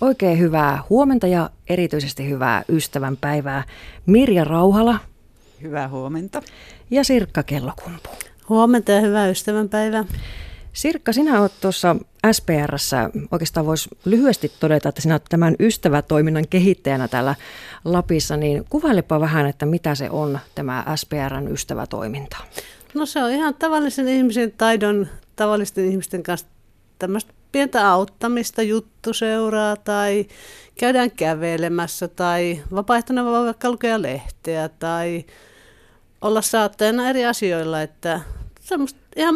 Oikein hyvää huomenta ja erityisesti hyvää ystävänpäivää. Mirja Rauhala. Hyvää huomenta. Ja Sirkka Kellokumpu. Huomenta ja hyvää ystävänpäivää. Sirkka, sinä olet tuossa SPR:ssä, oikeastaan voisi lyhyesti todeta, että sinä olet tämän ystävätoiminnan kehittäjänä täällä Lapissa, niin kuvailepa vähän, että mitä se on tämä SPR:n ystävätoiminta. No se on ihan tavallisen ihmisen taidon, tavallisten ihmisten kanssa tämmöistä pientä auttamista, juttuseuraa tai käydään kävelemässä tai vapaaehtoinen voi vaikka lukea lehteä tai olla saattajana eri asioilla, että semmoista ihan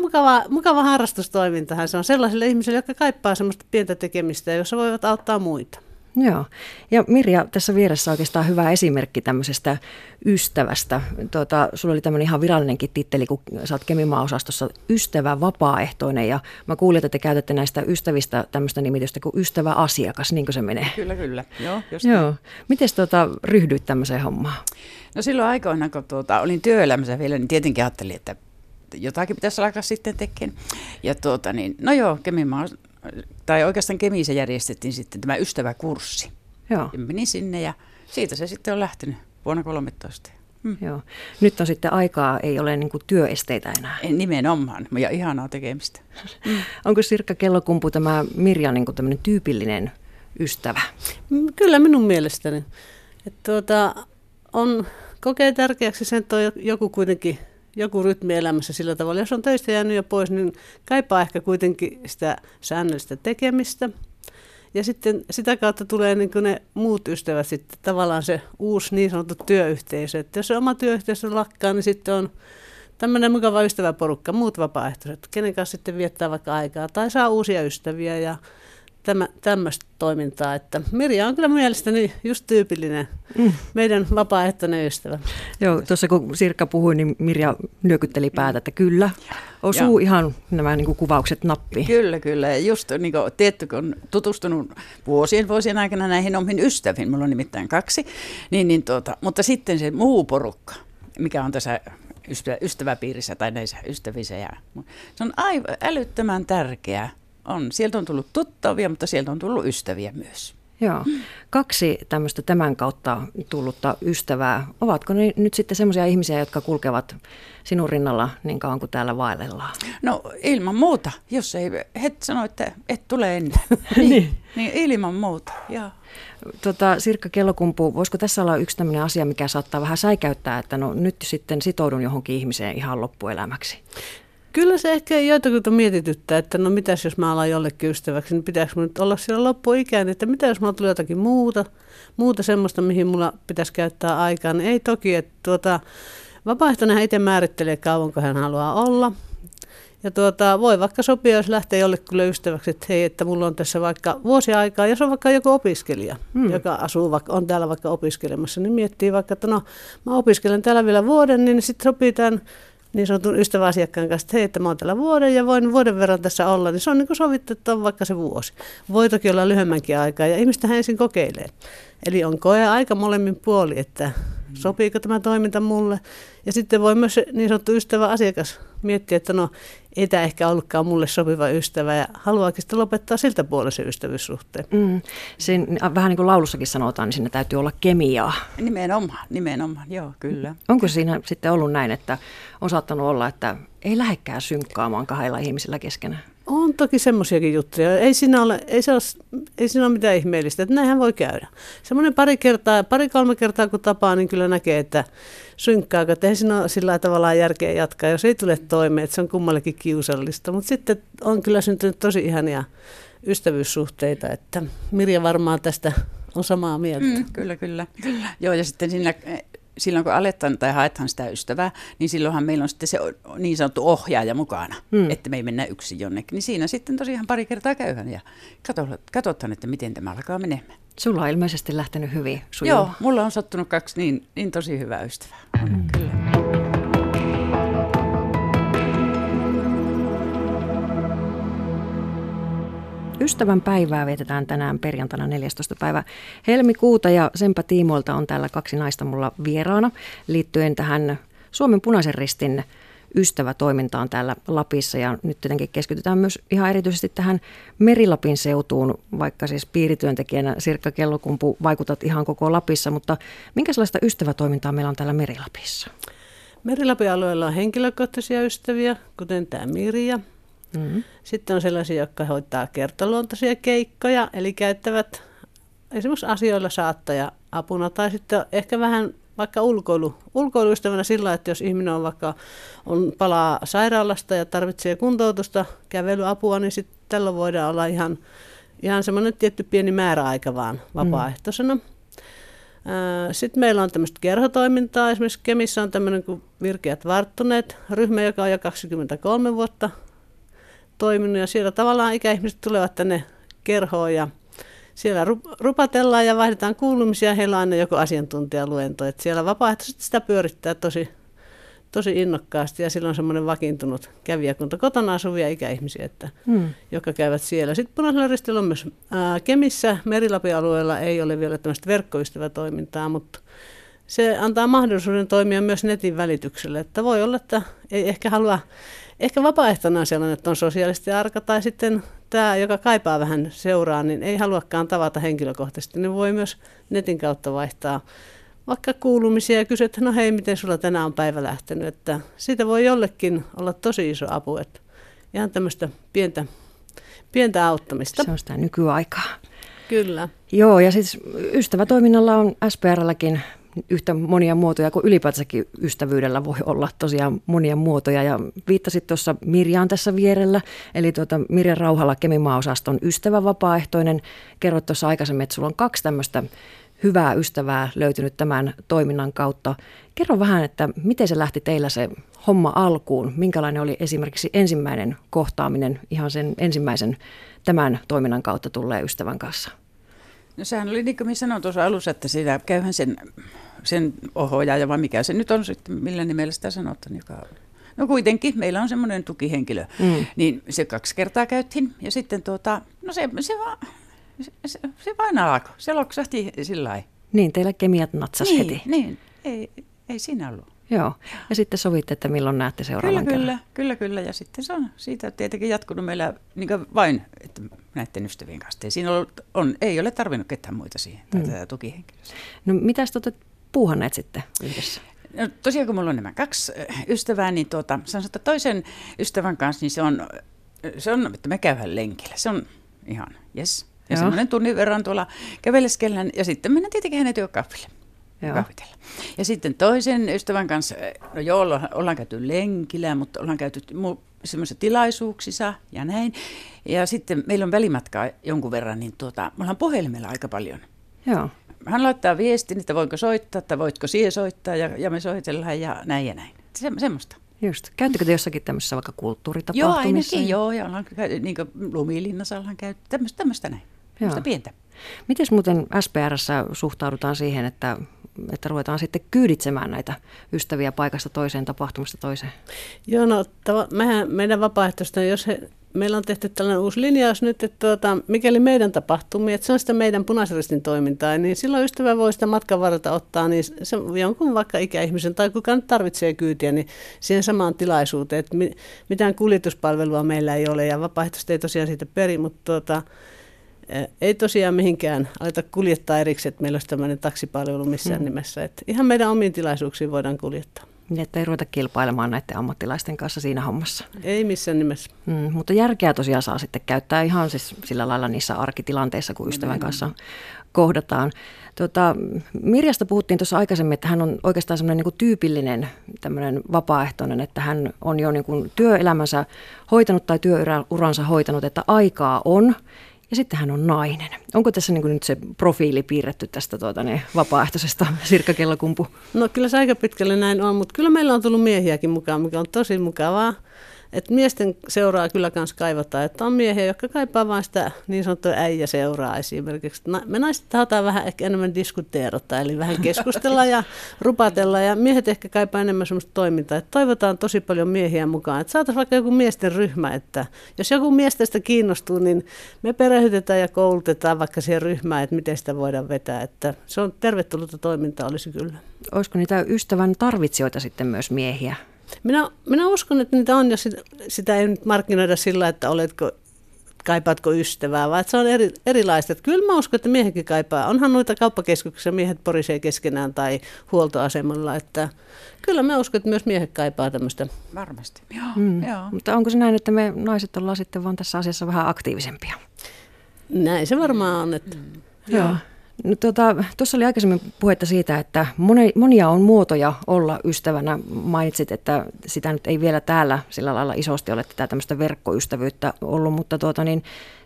mukava harrastustoimintahan se on sellaisille ihmisille, jotka kaipaa semmoista pientä tekemistä, jossa voivat auttaa muita. Joo, ja Mirja, tässä vieressä oikeastaan hyvä esimerkki tämmöisestä ystävästä. Sulla oli tämmöinen ihan virallinenkin titteli, kun sä oot Keminmaa-osastossa ystävä vapaaehtoinen, ja mä kuulin, että te käytätte näistä ystävistä tämmöistä nimitystä kuin ystäväasiakas, niinkö se menee? Kyllä, joo. Joo. Mites ryhdyit tämmöiseen hommaan? No silloin aikoina, kun olin työelämässä vielä, niin tietenkin ajattelin, että jotakin pitäisi alkaa sitten tekemään. Ja Keminmaa, tai oikeastaan Kemissä järjestettiin sitten tämä ystäväkurssi. Joo. Ja menin sinne ja siitä se sitten on lähtenyt vuonna 2013. Joo. Nyt on sitten aikaa, ei ole niin kuin työesteitä enää. Nimenomaan, ja ihanaa tekemistä. Onko Sirkka Kellokumpu tämä Mirja niin kuin tämmöinen tyypillinen ystävä? Kyllä minun mielestäni. Kokee tärkeäksi sen, että on joku rytmi elämässä sillä tavalla. Jos on töistä jäänyt jo pois, niin kaipaa ehkä kuitenkin sitä säännöllistä tekemistä. Ja sitten sitä kautta tulee niin kuin ne muut ystävät sitten, tavallaan se uusi niin sanottu työyhteisö. Että jos se oma työyhteisö lakkaa, niin sitten on tämmöinen mukava ystäväporukka, muut vapaaehtoiset, kenen kanssa sitten viettää vaikka aikaa tai saa uusia ystäviä ja tämmöistä toimintaa, että Mirja on kyllä mielestäni just tyypillinen meidän vapaaehtoinen ystävä. Joo, tuossa kun Sirkka puhui, niin Mirja nyökytteli päätä, että kyllä, osuu ihan nämä niin kuin kuvaukset nappiin. Kyllä, just niin kuin tietty, kun on tutustunut vuosien aikana näihin omiin ystäviin, mulla on nimittäin 2, mutta sitten se muu porukka, mikä on tässä ystäväpiirissä tai näissä ystävissä, ja se on aivan älyttömän tärkeää. On. Sieltä on tullut tuttavia, mutta sieltä on tullut ystäviä myös. Joo. 2 tämmöistä tämän kautta tullutta ystävää. Ovatko ne nyt sitten semmoisia ihmisiä, jotka kulkevat sinun rinnalla niin kauan kuin täällä vaellellaan? No ilman muuta, jos ei sano, että et tule ennen. niin ilman muuta, joo. Sirkka Kellokumpu, voisiko tässä olla yksi tämmöinen asia, mikä saattaa vähän säikäyttää, että no nyt sitten sitoudun johonkin ihmiseen ihan loppuelämäksi? Kyllä se ehkä joitakuta mietityttää, että no mitäs jos mä alan jollekin ystäväksi, niin pitääkö mä nyt olla siellä loppuikään, että mitä jos mulla tulee jotakin muuta semmoista, mihin mulla pitäisi käyttää aikaa, niin ei toki, että vapaaehtoinenhan itse määrittelee kauanko hän haluaa olla. Ja voi vaikka sopia, jos lähtee jollekulle ystäväksi, että hei, että mulla on tässä vaikka vuosi aikaa, jos on vaikka joku opiskelija, joka asuu on täällä vaikka opiskelemassa, niin miettii vaikka, että no mä opiskelen täällä vielä vuoden, niin sitten sopii tämän niin sanotun ystäväasiakkaan kanssa, että hei, että mä oon täällä vuoden ja voin vuoden verran tässä olla, niin se on niin kuin sovittu, että on vaikka se vuosi. Voi toki olla lyhyemmänkin aikaa ja ihmistähän ensin kokeilee. Eli on koeaika molemmin puoli, että sopiiko tämä toiminta mulle. Ja sitten voi myös niin sanottu ystäväasiakas miettiä, että no ei tämä ehkä ollutkaan mulle sopiva ystävä ja haluaakin sitä lopettaa siltä puolella se ystävyyssuhteen. Vähän niin kuin laulussakin sanotaan, niin siinä täytyy olla kemiaa. Nimenomaan, joo, kyllä. Onko siinä sitten ollut näin, että on saattanut olla, että ei lähdekään synkkaamaan 2 ihmisellä keskenään? On toki semmoisiakin juttuja. Ei siinä ole mitään ihmeellistä, että näinhän voi käydä. Semmoinen 2-3 kertaa kun tapaa, niin kyllä näkee, että synkkaa, että ei siinä ole sillä tavalla järkeä jatkaa, jos ei tule toimeen, että se on kummallekin kiusallista. Mutta sitten on kyllä syntynyt tosi ihania ystävyyssuhteita, että Mirja varmaan tästä on samaa mieltä. Kyllä. Joo, ja sitten silloin kun aletaan tai haetaan sitä ystävää, niin silloinhan meillä on sitten se niin sanottu ohjaaja mukana, että me ei mennä yksin jonnekin. Niin siinä sitten tosiaan 2 kertaa käydään ja katsotaan, että miten tämä alkaa menemään. Sulla on ilmeisesti lähtenyt hyvin sujumaan. Joo, mulla on sattunut 2 niin tosi hyvää ystävää. Kyllä. Ystävän päivää vietetään tänään perjantaina 14. päivä helmikuuta ja senpä tiimoilta on täällä 2 naista mulla vieraana liittyen tähän Suomen Punaisen Ristin ystävätoimintaan täällä Lapissa. Ja nyt tietenkin keskitytään myös ihan erityisesti tähän Meri-Lapin seutuun, vaikka siis piirityöntekijänä Sirkka Kellokumpu vaikutat ihan koko Lapissa. Mutta minkälaista ystävätoimintaa meillä on täällä Meri-Lapissa? Meri-Lapin alueella on henkilökohtaisia ystäviä, kuten tämä Mirja. Mm-hmm. Sitten on sellaisia, jotka hoitaa kertaluontoisia keikkoja, eli käyttävät esimerkiksi asioilla saattaja apuna tai sitten ehkä vähän vaikka ulkoiluystävänä sillä, että jos ihminen on vaikka palaa sairaalasta ja tarvitsee kuntoutusta, kävelyapua, niin sitten tällä voidaan olla ihan semmoinen tietty pieni määräaika vaan vapaaehtoisena. Sitten meillä on tämmöistä kerhotoimintaa. Esimerkiksi Kemissä on tämmöinen kuin Virkeät varttuneet -ryhmä, joka on jo 23 vuotta toiminut, ja siellä tavallaan ikäihmiset tulevat tänne kerhoon ja siellä rupatellaan ja vaihdetaan kuulumisia. Heillä on aina joku asiantuntijaluento. Et siellä vapaaehtoisesti sitä pyörittää tosi innokkaasti, ja sillä on semmoinen vakiintunut kävijäkunta, kotona asuvia ikäihmisiä, että, jotka käyvät siellä. Sitten Punaisella Ristillä on myös Kemissä. Meri-Lapin alueella ei ole vielä tämmöistä verkkoystävätoimintaa, mutta se antaa mahdollisuuden toimia myös netin välityksellä. Että voi olla, että ei ehkä halua, ehkä vapaaehtona sellainen, että on sosiaalisesti arka, tai sitten tämä, joka kaipaa vähän seuraa, niin ei haluakaan tavata henkilökohtaisesti, niin voi myös netin kautta vaihtaa vaikka kuulumisia ja kysyä, että no hei, miten sulla tänään on päivä lähtenyt. Että siitä voi jollekin olla tosi iso apu, että ihan tämmöistä pientä auttamista. Se on sitä nykyaikaa. Kyllä. Joo, ja siis ystävätoiminnalla on SPR:lläkin yhtä monia muotoja kuin ylipäätänsäkin ystävyydellä voi olla tosiaan monia muotoja. Ja viittasit tuossa Mirjaan tässä vierellä, eli Mirja Rauhala, Keminmaa-osaston ystävävapaaehtoinen. Kerroit tuossa aikaisemmin, että sulla on 2 tämmöistä hyvää ystävää löytynyt tämän toiminnan kautta. Kerro vähän, että miten se lähti teillä se homma alkuun? Minkälainen oli esimerkiksi ensimmäinen kohtaaminen ihan sen ensimmäisen tämän toiminnan kautta tulleen ystävän kanssa? No sehän oli niin kuin minä sanoin tuossa alussa, että siinä käyhän sen ohjaaja, vai mikä se nyt on sitten, millä nimellä sitä sanotaan. No kuitenkin, meillä on semmoinen tukihenkilö, niin se 2 kertaa käytiin, ja sitten se vain alkoi, se loksahti sillä lailla. Niin, teillä kemiat natsas niin, heti. Niin, ei siinä ollut. Joo, ja sitten sovitte, että milloin näette seuraavan kerran. Kyllä, ja sitten se on siitä tietenkin jatkunut meillä niin vain että näiden ystävien kanssa. Ei siinä ei ole tarvinnut ketään muita siihen, tai tätä tukihenkilöä. No mitäs puuhanneet sitten yhdessä? No, tosiaan, kun mulla on nämä 2 ystävää, niin sanotaan, että toisen ystävän kanssa, niin se on että me käydään lenkillä. Se on ihan jes. Ja semmoinen tunnin verran tuolla käveleskellään, ja sitten mennään tietenkin hänen työkaupille. Ja sitten toisen ystävän kanssa, no joo, ollaan käyty lenkillä, mutta ollaan käyty semmoisissa tilaisuuksissa ja näin. Ja sitten meillä on välimatkaa jonkun verran, niin me ollaan puhelimella aika paljon. Joo. Hän laittaa viestin, että voinko soittaa, tai voitko siihen soittaa, ja me soitellaan ja näin ja näin. Semmoista. Just. Käyttekö te jossakin tämmöisessä vaikka kulttuuritapahtumissa? Joo, ainakin joo, ja ollaan niin kuin Lumilinnassa ollaan käyty, tämmöistä näin, tämmöistä pientä. Miten muuten SPR:ssä suhtaudutaan siihen, että ruvetaan sitten kyyditsemään näitä ystäviä paikasta toiseen, tapahtumasta toiseen? Joo, no meidän vapaaehtoista, meillä on tehty tällainen uusi linjaus nyt, että mikäli meidän tapahtumia, että se on sitä meidän Punaisen Ristin toimintaa, niin silloin ystävä voi sitä matkan varrelta ottaa, niin se, jonkun vaikka ikäihmisen tai kuka nyt tarvitsee kyytiä, niin siihen samaan tilaisuuteen, että mitään kuljetuspalvelua meillä ei ole, ja vapaaehtoista ei tosiaan siitä peri, mutta ei tosiaan mihinkään aleta kuljettaa erikseen, että meillä olisi tämmöinen taksipalvelu missään nimessä. Että ihan meidän omiin tilaisuuksiin voidaan kuljettaa. Niin, että ei ruveta kilpailemaan näiden ammattilaisten kanssa siinä hommassa. Ei missään nimessä. Mutta järkeä tosiaan saa sitten käyttää ihan siis sillä lailla niissä arkitilanteissa, kun ystävän kanssa kohdataan. Mirjasta puhuttiin tuossa aikaisemmin, että hän on oikeastaan semmoinen niin kuin tyypillinen tämmöinen vapaaehtoinen, että hän on jo niin kuin työelämänsä hoitanut tai työuransa hoitanut, että aikaa on. Ja sitten hän on nainen. Onko tässä niin kuin nyt se profiili piirretty tästä vapaaehtoisesta Sirkka Kellokumpu? No kyllä se aika pitkälle näin on, mutta kyllä meillä on tullut miehiäkin mukaan, mikä on tosi mukavaa. Et miesten seuraa kyllä kanssa kaivataan, että on miehiä, jotka kaipaa vain sitä niin sanottua äijäseuraa esimerkiksi. Me naiset halutaan vähän ehkä enemmän diskuteerata, eli vähän keskustella ja rupatella, ja miehet ehkä kaipaa enemmän sellaista toimintaa. Et toivotaan tosi paljon miehiä mukaan, että saataisiin vaikka joku miesten ryhmä, että jos joku miestä kiinnostuu, niin me perehdytetään ja koulutetaan vaikka siihen ryhmään, että miten sitä voidaan vetää. Että se on tervetullutta toimintaa olisi kyllä. Olisiko niitä ystävän tarvitsijoita sitten myös miehiä? Minä uskon, että niitä on, ja sitä ei nyt markkinoida sillä, että kaipaatko ystävää, vaan se on erilaista. Että kyllä mä uskon, että miehetkin kaipaa. Onhan noita kauppakeskuksia, miehet porisee keskenään tai huoltoasemalla. Että kyllä mä uskon, että myös miehet kaipaa tämmöistä. Varmasti, joo, joo. Mutta onko se näin, että me naiset ollaan sitten vaan tässä asiassa vähän aktiivisempia? Näin se varmaan on. Että. Joo. No, tuossa oli aikaisemmin puhetta siitä, että monia on muotoja olla ystävänä. Mainitsit, että sitä nyt ei vielä täällä sillä lailla isosti ole tätä tämmöistä verkkoystävyyttä ollut, mutta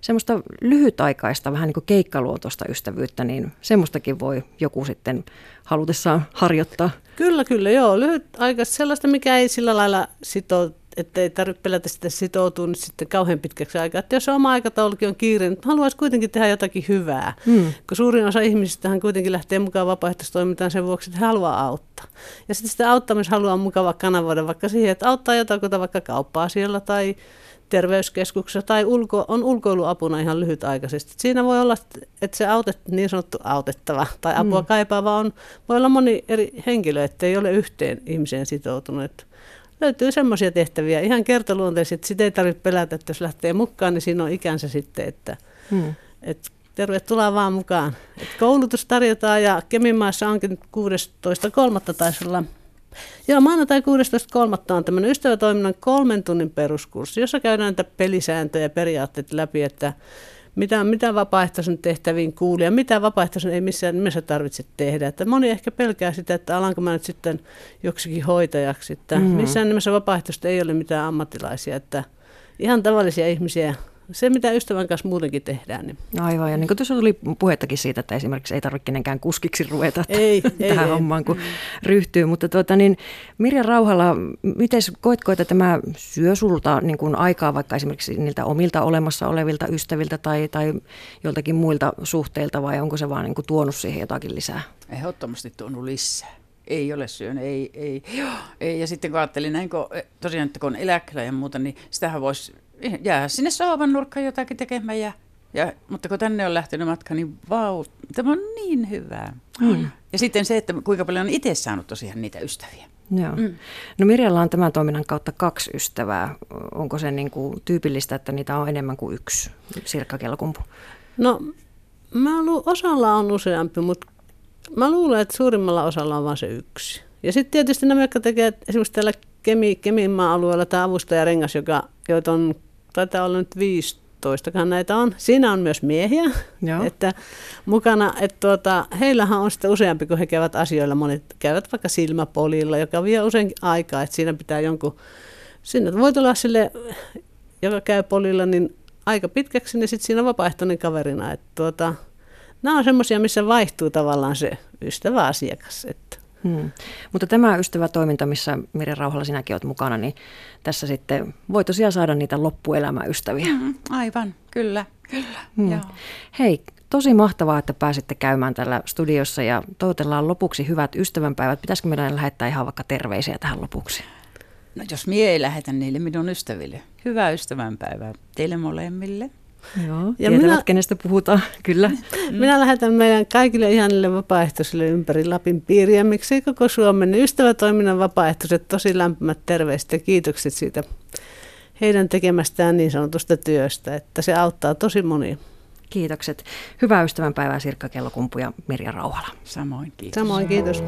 semmoista lyhytaikaista, vähän niin kuin keikkaluotoista ystävyyttä, niin semmoistakin voi joku sitten halutessaan harjoittaa. Kyllä, joo. Lyhytaikaista sellaista, mikä ei sillä lailla sitoutu. Että ei tarvitse pelätä sitä sitoutua nyt sitten kauhean pitkäksi aikaa. Että jos oma aikataulukin on kiire, niin haluaisi kuitenkin tehdä jotakin hyvää. Kun suurin osa ihmisistähän kuitenkin lähtee mukaan vapaaehtoistoimintaan sen vuoksi, että he haluaa auttaa. Ja sitten sitä auttamishalua on mukava kanavoida vaikka siihen, että auttaa jotakuta vaikka kauppaa siellä tai terveyskeskuksessa tai on ulkoiluapuna ihan lyhytaikaisesti. Siinä voi olla, että se niin sanottu autettava tai apua kaipaava voi olla moni eri henkilö, ettei ole yhteen ihmiseen sitoutunut. Löytyy semmoisia tehtäviä, ihan kertaluonteisia, että sitä ei tarvitse pelätä, että jos lähtee mukaan, niin siinä on ikänsä sitten, että tervetuloa vaan mukaan. Että koulutus tarjotaan ja Keminmaassa onkin 16.3. taisi olla. Joo, maanantai 16.3. on tämmöinen ystävätoiminnan 3 tunnin peruskurssi, jossa käydään näitä pelisääntöjä ja periaatteita läpi, että mitä vapaaehtoisen tehtäviin kuuluu ja mitä vapaaehtoisen ei missään tarvitse tehdä. Että moni ehkä pelkää sitä, että alanko mä nyt sitten joksikin hoitajaksi. Että missään nimessä vapaaehtoista ei ole mitään ammattilaisia. Että ihan tavallisia ihmisiä. Se, mitä ystävän kanssa muutenkin tehdään. Niin. Aivan, ja niin kuin tuossa oli puhettakin siitä, että esimerkiksi ei tarvitse kenenkään kuskiksi ruveta tähän hommaan, kun ryhtyy. Mutta Mirja Rauhala, koetko, että tämä syö sulta niin kuin aikaa vaikka esimerkiksi niiltä omilta olemassa olevilta ystäviltä tai joltakin muilta suhteilta, vai onko se vaan niin kuin tuonut siihen jotakin lisää? Ehdottomasti tuonut lisää. Ei ole syönyt, ei. Ja sitten kun ajattelin näin, kun on eläkkeellä ja muuta, niin sitähän voisi jää sinne sohvan nurkkaan jotakin tekemään, mutta kun tänne on lähtenyt matka, niin vau, tämä on niin hyvää. Ja sitten se, että kuinka paljon on itse saanut tosiaan niitä ystäviä. Joo. No Mirjalla on tämän toiminnan kautta 2 ystävää. Onko se niin kuin tyypillistä, että niitä on enemmän kuin 1, Sirkka Kellokumpu? No mä osalla on useampi, mutta mä luulen, että suurimmalla osalla on vain se 1. Ja sitten tietysti nämä, jotka tekee esimerkiksi täällä Keminmaan alueella tämä avustajarengas, joita on, taitaa olla nyt 15, näitä on. Siinä on myös miehiä että mukana. Että heillähän on sitten useampi, kun he käyvät asioilla. Monet käyvät vaikka silmäpolilla, joka vie usein aikaa. Että siinä pitää sinne voi tulla sille, joka käy polilla, niin aika pitkäksi, niin sitten siinä on vapaaehtoinen kaverina. Että nämä on semmoisia, missä vaihtuu tavallaan se ystävä-asiakas, että. Mutta tämä ystävätoiminta, missä Mirja Rauhala sinäkin olet mukana, niin tässä sitten voi tosiaan saada niitä loppuelämäystäviä. Aivan, kyllä. Joo. Hei, tosi mahtavaa, että pääsitte käymään täällä studiossa ja toivotellaan lopuksi hyvät ystävänpäivät. Pitäisikö meidän lähettää ihan vaikka terveisiä tähän lopuksi? No jos mie ei lähetä niille minun ystäville. Hyvää ystävänpäivää teille molemmille. Joo, ja tietävät, kenestä puhutaan, kyllä. Minä lähetän meidän kaikille ihanille vapaaehtoisille ympäri Lapin piiriä, miksei koko Suomen ystävätoiminnan vapaaehtoiset tosi lämpimät terveiset ja kiitokset siitä heidän tekemästään niin sanotusta työstä, että se auttaa tosi monia. Kiitokset. Hyvää ystävänpäivää Sirkka Kellokumpu ja Mirja Rauhala. Samoin, kiitos.